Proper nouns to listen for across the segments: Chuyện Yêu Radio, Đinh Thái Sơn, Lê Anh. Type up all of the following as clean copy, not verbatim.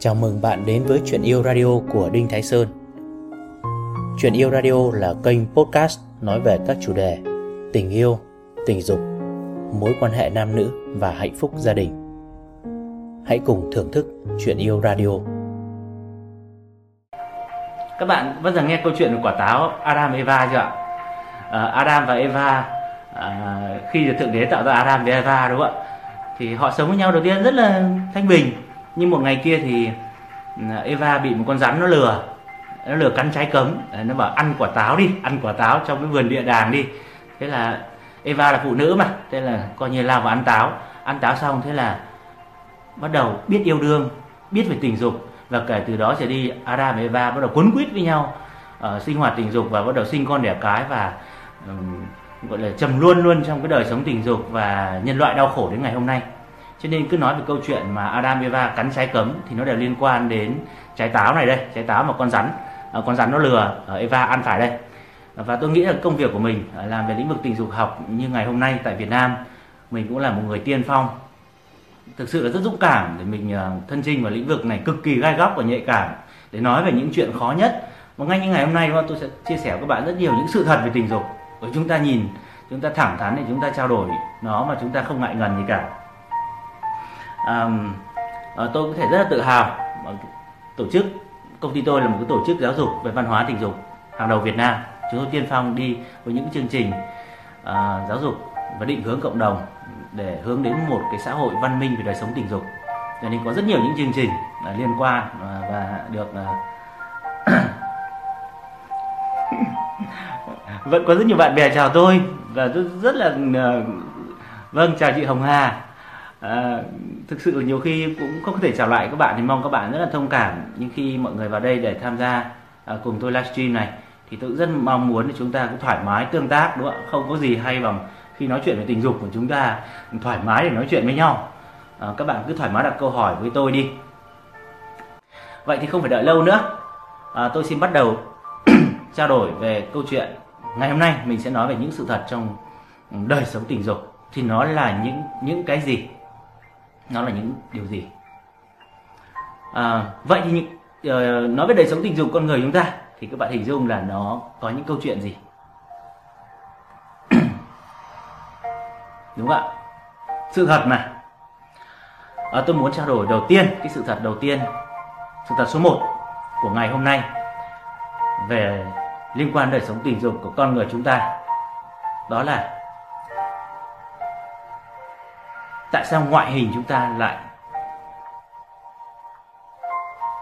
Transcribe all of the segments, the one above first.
Chào mừng bạn đến với Chuyện Yêu Radio của Đinh Thái Sơn. Chuyện Yêu Radio là kênh podcast nói về các chủ đề tình yêu, tình dục, mối quan hệ nam nữ và hạnh phúc gia đình. Hãy cùng thưởng thức Chuyện Yêu Radio. Các bạn vẫn giờ nghe câu chuyện về quả táo Adam và Eva chưa ạ? Adam và Eva, khi được Thượng Đế tạo ra Adam và Eva, đúng không ạ? Thì họ sống với nhau đầu tiên rất là thanh bình. Nhưng một ngày kia thì Eva bị một con rắn nó lừa cắn trái cấm. Nó bảo ăn quả táo trong cái vườn địa đàng đi. Thế là Eva là phụ nữ mà, thế là coi như lao vào ăn táo xong, thế là bắt đầu biết yêu đương, biết về tình dục. Và kể từ đó trở đi, Adam và Eva bắt đầu quấn quýt với nhau, sinh hoạt tình dục và bắt đầu sinh con đẻ cái, và gọi là trầm luôn trong cái đời sống tình dục và nhân loại đau khổ đến ngày hôm nay. Cho nên cứ nói về câu chuyện mà Adam Eva cắn trái cấm thì nó đều liên quan đến trái táo này đây, trái táo mà con rắn nó lừa Eva ăn phải đây. Và tôi nghĩ là công việc của mình làm về lĩnh vực tình dục học như ngày hôm nay tại Việt Nam, mình cũng là một người tiên phong, thực sự là rất dũng cảm để mình thân chinh vào lĩnh vực này cực kỳ gai góc và nhạy cảm để nói về những chuyện khó nhất. Và ngay như ngày hôm nay tôi sẽ chia sẻ với các bạn rất nhiều những sự thật về tình dục, để chúng ta nhìn, chúng ta thẳng thắn để chúng ta trao đổi nó mà chúng ta không ngại ngần gì cả. Tôi có thể rất là tự hào, tổ chức công ty tôi là một cái tổ chức giáo dục về văn hóa tình dục hàng đầu Việt Nam. Chúng tôi tiên phong đi với những chương trình giáo dục và định hướng cộng đồng để hướng đến một cái xã hội văn minh về đời sống tình dục. Cho nên có rất nhiều những chương trình liên quan và được vẫn có rất nhiều bạn bè chào tôi và tôi rất là vâng, chào chị Hồng Hà. Thực sự là nhiều khi cũng không thể chào lại các bạn, thì mong các bạn rất là thông cảm. Nhưng khi mọi người vào đây để tham gia cùng tôi livestream này thì tôi rất mong muốn là chúng ta cũng thoải mái tương tác, đúng không? Không có gì hay bằng khi nói chuyện về tình dục của chúng ta thoải mái để nói chuyện với nhau. Các bạn cứ thoải mái đặt câu hỏi với tôi đi. Vậy thì không phải đợi lâu nữa, tôi xin bắt đầu trao đổi về câu chuyện. Ngày hôm nay mình sẽ nói về những sự thật trong đời sống tình dục. Thì nó là những cái gì? Nó là những điều gì? Vậy thì nói về đời sống tình dục con người chúng ta thì các bạn hình dung là nó có những câu chuyện gì? Đúng không ạ? Sự thật mà. Tôi muốn trao đổi đầu tiên, cái sự thật đầu tiên, sự thật số 1 của ngày hôm nay về liên quan đời sống tình dục của con người chúng ta. Đó là tại sao ngoại hình chúng ta lại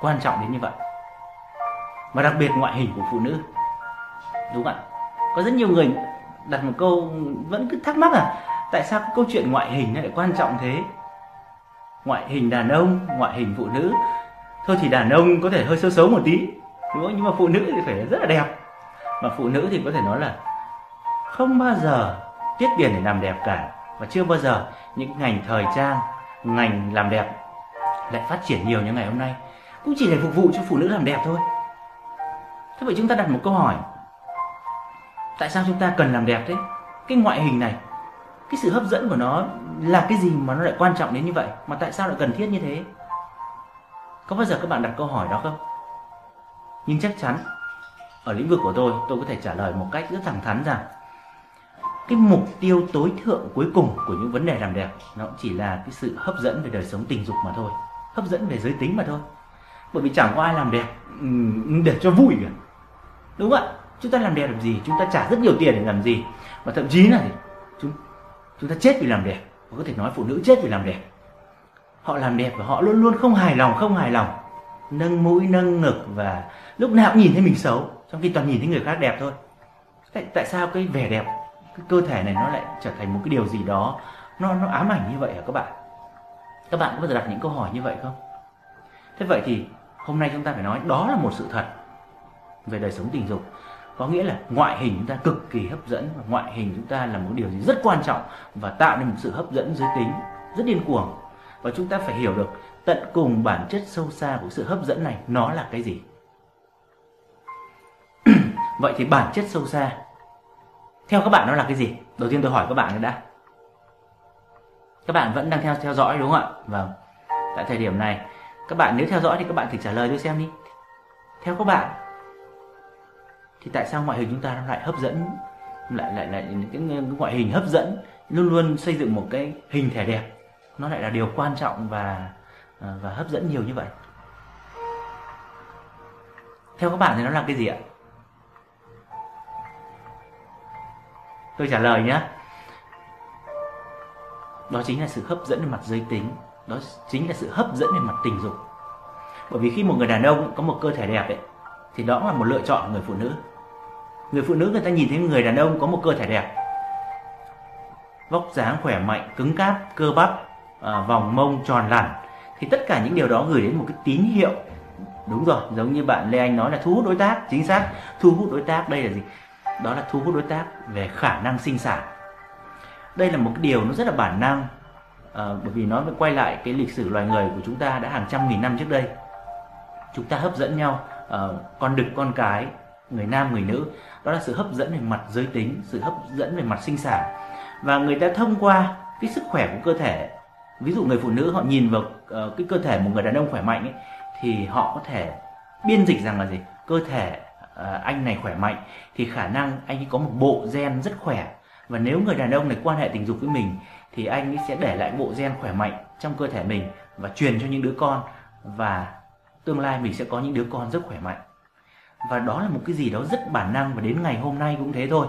quan trọng đến như vậy? Mà đặc biệt ngoại hình của phụ nữ. Đúng không ạ? Có rất nhiều người đặt một câu vẫn cứ thắc mắc là tại sao câu chuyện ngoại hình lại quan trọng thế? Ngoại hình đàn ông, ngoại hình phụ nữ. Thôi thì đàn ông có thể hơi xấu xấu một tí, đúng không? Nhưng mà phụ nữ thì phải rất là đẹp. Mà phụ nữ thì có thể nói là không bao giờ tiết tiền để làm đẹp cả. Và chưa bao giờ những ngành thời trang, ngành làm đẹp lại phát triển nhiều như ngày hôm nay. Cũng chỉ để phục vụ cho phụ nữ làm đẹp thôi. Thế vậy chúng ta đặt một câu hỏi, tại sao chúng ta cần làm đẹp thế? Cái ngoại hình này, cái sự hấp dẫn của nó là cái gì mà nó lại quan trọng đến như vậy? Mà tại sao lại cần thiết như thế? Có bao giờ các bạn đặt câu hỏi đó không? Nhưng chắc chắn ở lĩnh vực của tôi có thể trả lời một cách rất thẳng thắn rằng cái mục tiêu tối thượng cuối cùng của những vấn đề làm đẹp nó chỉ là cái sự hấp dẫn về đời sống tình dục mà thôi, hấp dẫn về giới tính mà thôi. Bởi vì chẳng có ai làm đẹp để cho vui cả, đúng không ạ? Chúng ta làm đẹp làm gì? Chúng ta trả rất nhiều tiền để làm gì? Và thậm chí là chúng ta chết vì làm đẹp. Và có thể nói phụ nữ chết vì làm đẹp. Họ làm đẹp và họ luôn luôn không hài lòng, nâng mũi nâng ngực và lúc nào cũng nhìn thấy mình xấu, trong khi toàn nhìn thấy người khác đẹp thôi. Tại sao cái vẻ đẹp, cái cơ thể này nó lại trở thành một cái điều gì đó nó ám ảnh như vậy hả các bạn? Các bạn có bao giờ đặt những câu hỏi như vậy không? Thế vậy thì hôm nay chúng ta phải nói đó là một sự thật về đời sống tình dục. Có nghĩa là ngoại hình chúng ta cực kỳ hấp dẫn, và ngoại hình chúng ta là một điều gì rất quan trọng và tạo nên một sự hấp dẫn giới tính rất điên cuồng. Và chúng ta phải hiểu được tận cùng bản chất sâu xa của sự hấp dẫn này nó là cái gì. Vậy thì bản chất sâu xa theo các bạn nó là cái gì? Đầu tiên tôi hỏi các bạn đã. Các bạn vẫn đang theo dõi đúng không ạ? Vâng. tại thời điểm này. Các bạn nếu theo dõi thì các bạn thử trả lời tôi xem đi. Theo các bạn thì tại sao ngoại hình chúng ta lại hấp dẫn, lại cái ngoại hình hấp dẫn, luôn luôn xây dựng một cái hình thể đẹp, nó lại là điều quan trọng và hấp dẫn nhiều như vậy? Theo các bạn thì nó là cái gì ạ? Tôi trả lời nhé. Đó chính là sự hấp dẫn về mặt giới tính, đó chính là sự hấp dẫn về mặt tình dục. Bởi vì khi một người đàn ông có một cơ thể đẹp ấy, thì đó là một lựa chọn của người phụ nữ. Người phụ nữ người ta nhìn thấy người đàn ông có một cơ thể đẹp, vóc dáng khỏe mạnh, cứng cáp, cơ bắp, vòng mông tròn lẳn, thì tất cả những điều đó gửi đến một cái tín hiệu. Đúng rồi, giống như bạn Lê Anh nói là thu hút đối tác. Chính xác, thu hút đối tác đây là gì? Đó là thu hút đối tác về khả năng sinh sản. Đây là một cái điều nó rất là bản năng, bởi vì nó quay lại cái lịch sử loài người của chúng ta đã hàng trăm nghìn năm trước đây. Chúng ta hấp dẫn nhau, con đực con cái, người nam người nữ. Đó là sự hấp dẫn về mặt giới tính, sự hấp dẫn về mặt sinh sản. Và người ta thông qua cái sức khỏe của cơ thể. Ví dụ người phụ nữ họ nhìn vào cái cơ thể một người đàn ông khỏe mạnh ấy, thì họ có thể biên dịch rằng là gì? Cơ thể anh này khỏe mạnh thì khả năng anh ấy có một bộ gen rất khỏe, và nếu người đàn ông này quan hệ tình dục với mình thì anh ấy sẽ để lại bộ gen khỏe mạnh trong cơ thể mình và truyền cho những đứa con, và tương lai mình sẽ có những đứa con rất khỏe mạnh. Và đó là một cái gì đó rất bản năng, và đến ngày hôm nay cũng thế thôi.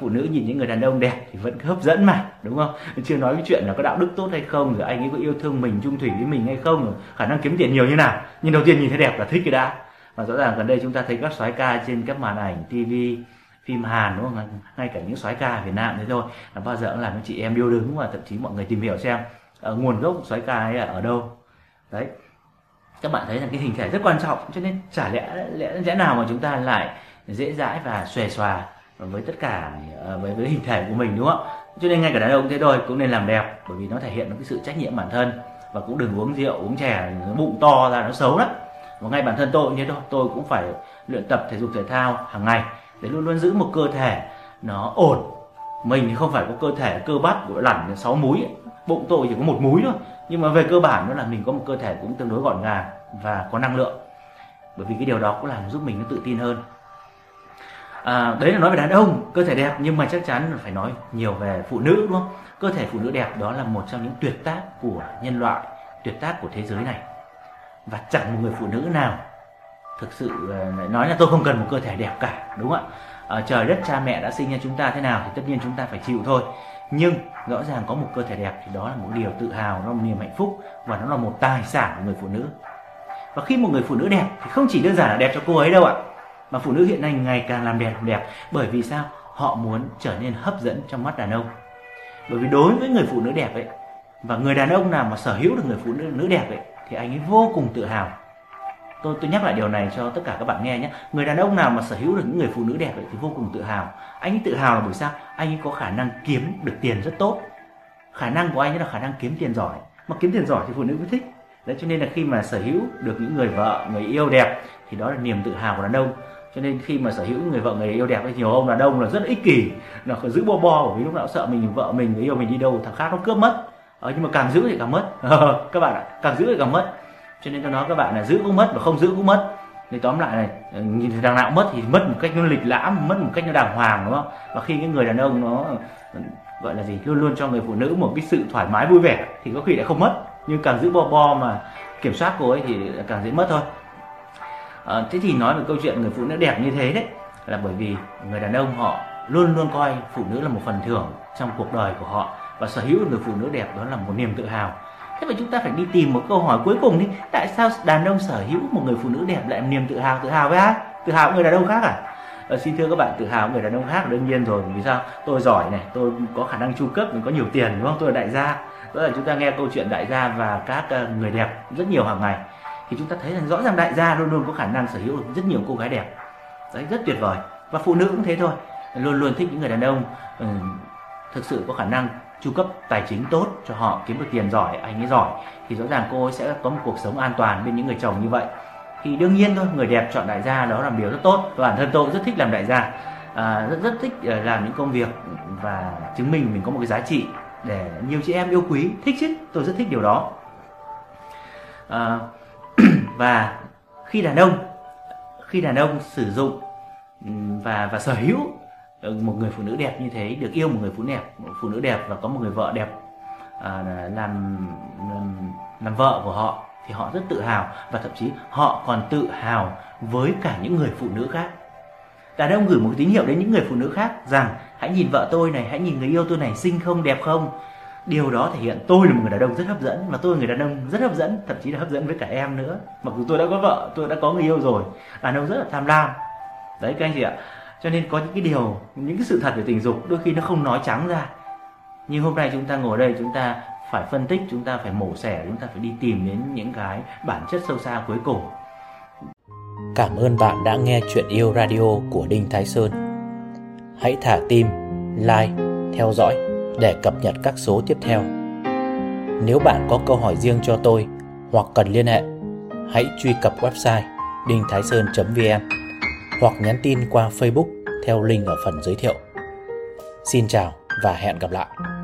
Phụ nữ nhìn những người đàn ông đẹp thì vẫn hấp dẫn mà, đúng không? Chưa nói cái chuyện là có đạo đức tốt hay không, rồi anh ấy có yêu thương mình, chung thủy với mình hay không, rồi khả năng kiếm tiền nhiều như nào. Nhưng đầu tiên nhìn thấy đẹp là thích cái đã. Và rõ ràng gần đây chúng ta thấy các soái ca trên các màn ảnh TV, phim Hàn, đúng không? Ngay cả những soái ca ở Việt Nam thế thôi, là bao giờ cũng làm cho chị em điêu đứng, và thậm chí mọi người tìm hiểu xem nguồn gốc soái ca ấy ở đâu. Đấy, các bạn thấy là cái hình thể rất quan trọng, cho nên chả lẽ nào mà chúng ta lại dễ dãi và xòe xòa với tất cả với hình thể của mình, đúng không? Cho nên ngay cả đàn ông thế thôi cũng nên làm đẹp, bởi vì nó thể hiện cái sự trách nhiệm bản thân. Và cũng đừng uống rượu uống chè bụng to ra, nó xấu lắm. Và ngay bản thân tôi cũng thế thôi, tôi cũng phải luyện tập thể dục thể thao hàng ngày để luôn luôn giữ một cơ thể nó ổn. Mình thì không phải có cơ thể cơ bắp của lẳng 6 múi, bụng tôi chỉ có 1 múi thôi, nhưng mà về cơ bản đó là mình có một cơ thể cũng tương đối gọn gàng và có năng lượng, bởi vì cái điều đó cũng làm giúp mình nó tự tin hơn. Đấy là nói về đàn ông cơ thể đẹp, nhưng mà chắc chắn là phải nói nhiều về phụ nữ, đúng không? Cơ thể phụ nữ đẹp đó là một trong những tuyệt tác của nhân loại, tuyệt tác của thế giới này. Và chẳng một người phụ nữ nào thực sự nói là tôi không cần một cơ thể đẹp cả, đúng không ạ? Trời đất cha mẹ đã sinh ra chúng ta thế nào thì tất nhiên chúng ta phải chịu thôi. Nhưng rõ ràng có một cơ thể đẹp thì đó là một điều tự hào, nó là một niềm hạnh phúc, và nó là một tài sản của người phụ nữ. Và khi một người phụ nữ đẹp thì không chỉ đơn giản là đẹp cho cô ấy đâu ạ, mà phụ nữ hiện nay ngày càng làm đẹp. Bởi vì sao? Họ muốn trở nên hấp dẫn trong mắt đàn ông. Bởi vì đối với người phụ nữ đẹp ấy, và người đàn ông nào mà sở hữu được người phụ nữ đẹp ấy, thì anh ấy vô cùng tự hào. Tôi nhắc lại điều này cho tất cả các bạn nghe nhé. Người đàn ông nào mà sở hữu được những người phụ nữ đẹp ấy thì vô cùng tự hào. Anh ấy tự hào là bởi sao? Anh ấy có khả năng kiếm được tiền rất tốt. Khả năng của anh ấy là khả năng kiếm tiền giỏi, mà kiếm tiền giỏi thì phụ nữ mới thích. Đấy, cho nên là khi mà sở hữu được những người vợ, người yêu đẹp thì đó là niềm tự hào của đàn ông. Cho nên khi mà sở hữu người vợ, người yêu đẹp thì nhiều ông đàn ông là rất ích kỷ, nó cứ giữ bo bo, bởi vì lúc nào cũng sợ mình, vợ mình, người yêu mình đi đâu thằng khác nó cướp mất. Nhưng mà càng giữ thì càng mất. Các bạn ạ, càng giữ thì càng mất. Cho nên tôi nói các bạn là giữ cũng mất và không giữ cũng mất. Thì tóm lại này, nhìn thấy đằng nào cũng mất thì mất một cách nó lịch lãm, mất một cách nó đàng hoàng, đúng không? Và khi cái người đàn ông nó gọi là gì, luôn luôn cho người phụ nữ một cái sự thoải mái vui vẻ thì có khi lại không mất. Nhưng càng giữ bo bo mà kiểm soát cô ấy thì càng dễ mất thôi. Thế thì nói về câu chuyện người phụ nữ đẹp như thế đấy, là bởi vì người đàn ông họ luôn luôn coi phụ nữ là một phần thưởng trong cuộc đời của họ, và sở hữu người phụ nữ đẹp đó là một niềm tự hào. Thế vậy chúng ta phải đi tìm một câu hỏi cuối cùng đi. Tại sao đàn ông sở hữu một người phụ nữ đẹp lại niềm tự hào? Tự hào với ai? Tự hào với người đàn ông khác à? Xin thưa các bạn, tự hào với người đàn ông khác đương nhiên rồi. Vì sao? Tôi giỏi này, tôi có khả năng chu cấp, mình có nhiều tiền, đúng không? Tôi là đại gia. Đó là chúng ta nghe câu chuyện đại gia và các người đẹp rất nhiều hàng ngày, thì chúng ta thấy rằng rõ ràng đại gia luôn luôn có khả năng sở hữu được rất nhiều cô gái đẹp. Đấy, rất tuyệt vời. Và phụ nữ cũng thế thôi, luôn luôn thích những người đàn ông thực sự có khả năng chu cấp tài chính tốt cho họ, kiếm được tiền giỏi, anh ấy giỏi, thì rõ ràng cô ấy sẽ có một cuộc sống an toàn bên những người chồng như vậy. Thì đương nhiên thôi, người đẹp chọn đại gia đó là điều rất tốt. Bản thân tôi cũng rất thích làm đại gia, rất thích làm những công việc và chứng minh mình có một cái giá trị để nhiều chị em yêu quý, thích chứ, tôi rất thích điều đó. Và khi đàn ông sử dụng và sở hữu một người phụ nữ đẹp như thế, được yêu một người phụ nữ đẹp và có một người vợ đẹp làm vợ của họ, thì họ rất tự hào, và thậm chí họ còn tự hào với cả những người phụ nữ khác. Đàn ông gửi một tín hiệu đến những người phụ nữ khác rằng hãy nhìn vợ tôi này, hãy nhìn người yêu tôi này, xinh không, đẹp không. Điều đó thể hiện tôi là một người đàn ông rất hấp dẫn, và tôi là người đàn ông rất hấp dẫn, thậm chí là hấp dẫn với cả em nữa. Mặc dù tôi đã có vợ, tôi đã có người yêu rồi. Đàn ông rất là tham lam. Đấy các anh chị ạ. Cho nên có những cái điều, những cái sự thật về tình dục đôi khi nó không nói trắng ra. Nhưng hôm nay chúng ta ngồi đây, chúng ta phải phân tích, chúng ta phải mổ xẻ, chúng ta phải đi tìm đến những cái bản chất sâu xa cuối cùng. Cảm ơn bạn đã nghe Chuyện Yêu Radio của Đinh Thái Sơn. Hãy thả tim, like, theo dõi để cập nhật các số tiếp theo. Nếu bạn có câu hỏi riêng cho tôi hoặc cần liên hệ, hãy truy cập website dinhthaison.vn hoặc nhắn tin qua Facebook theo link ở phần giới thiệu. Xin chào và hẹn gặp lại!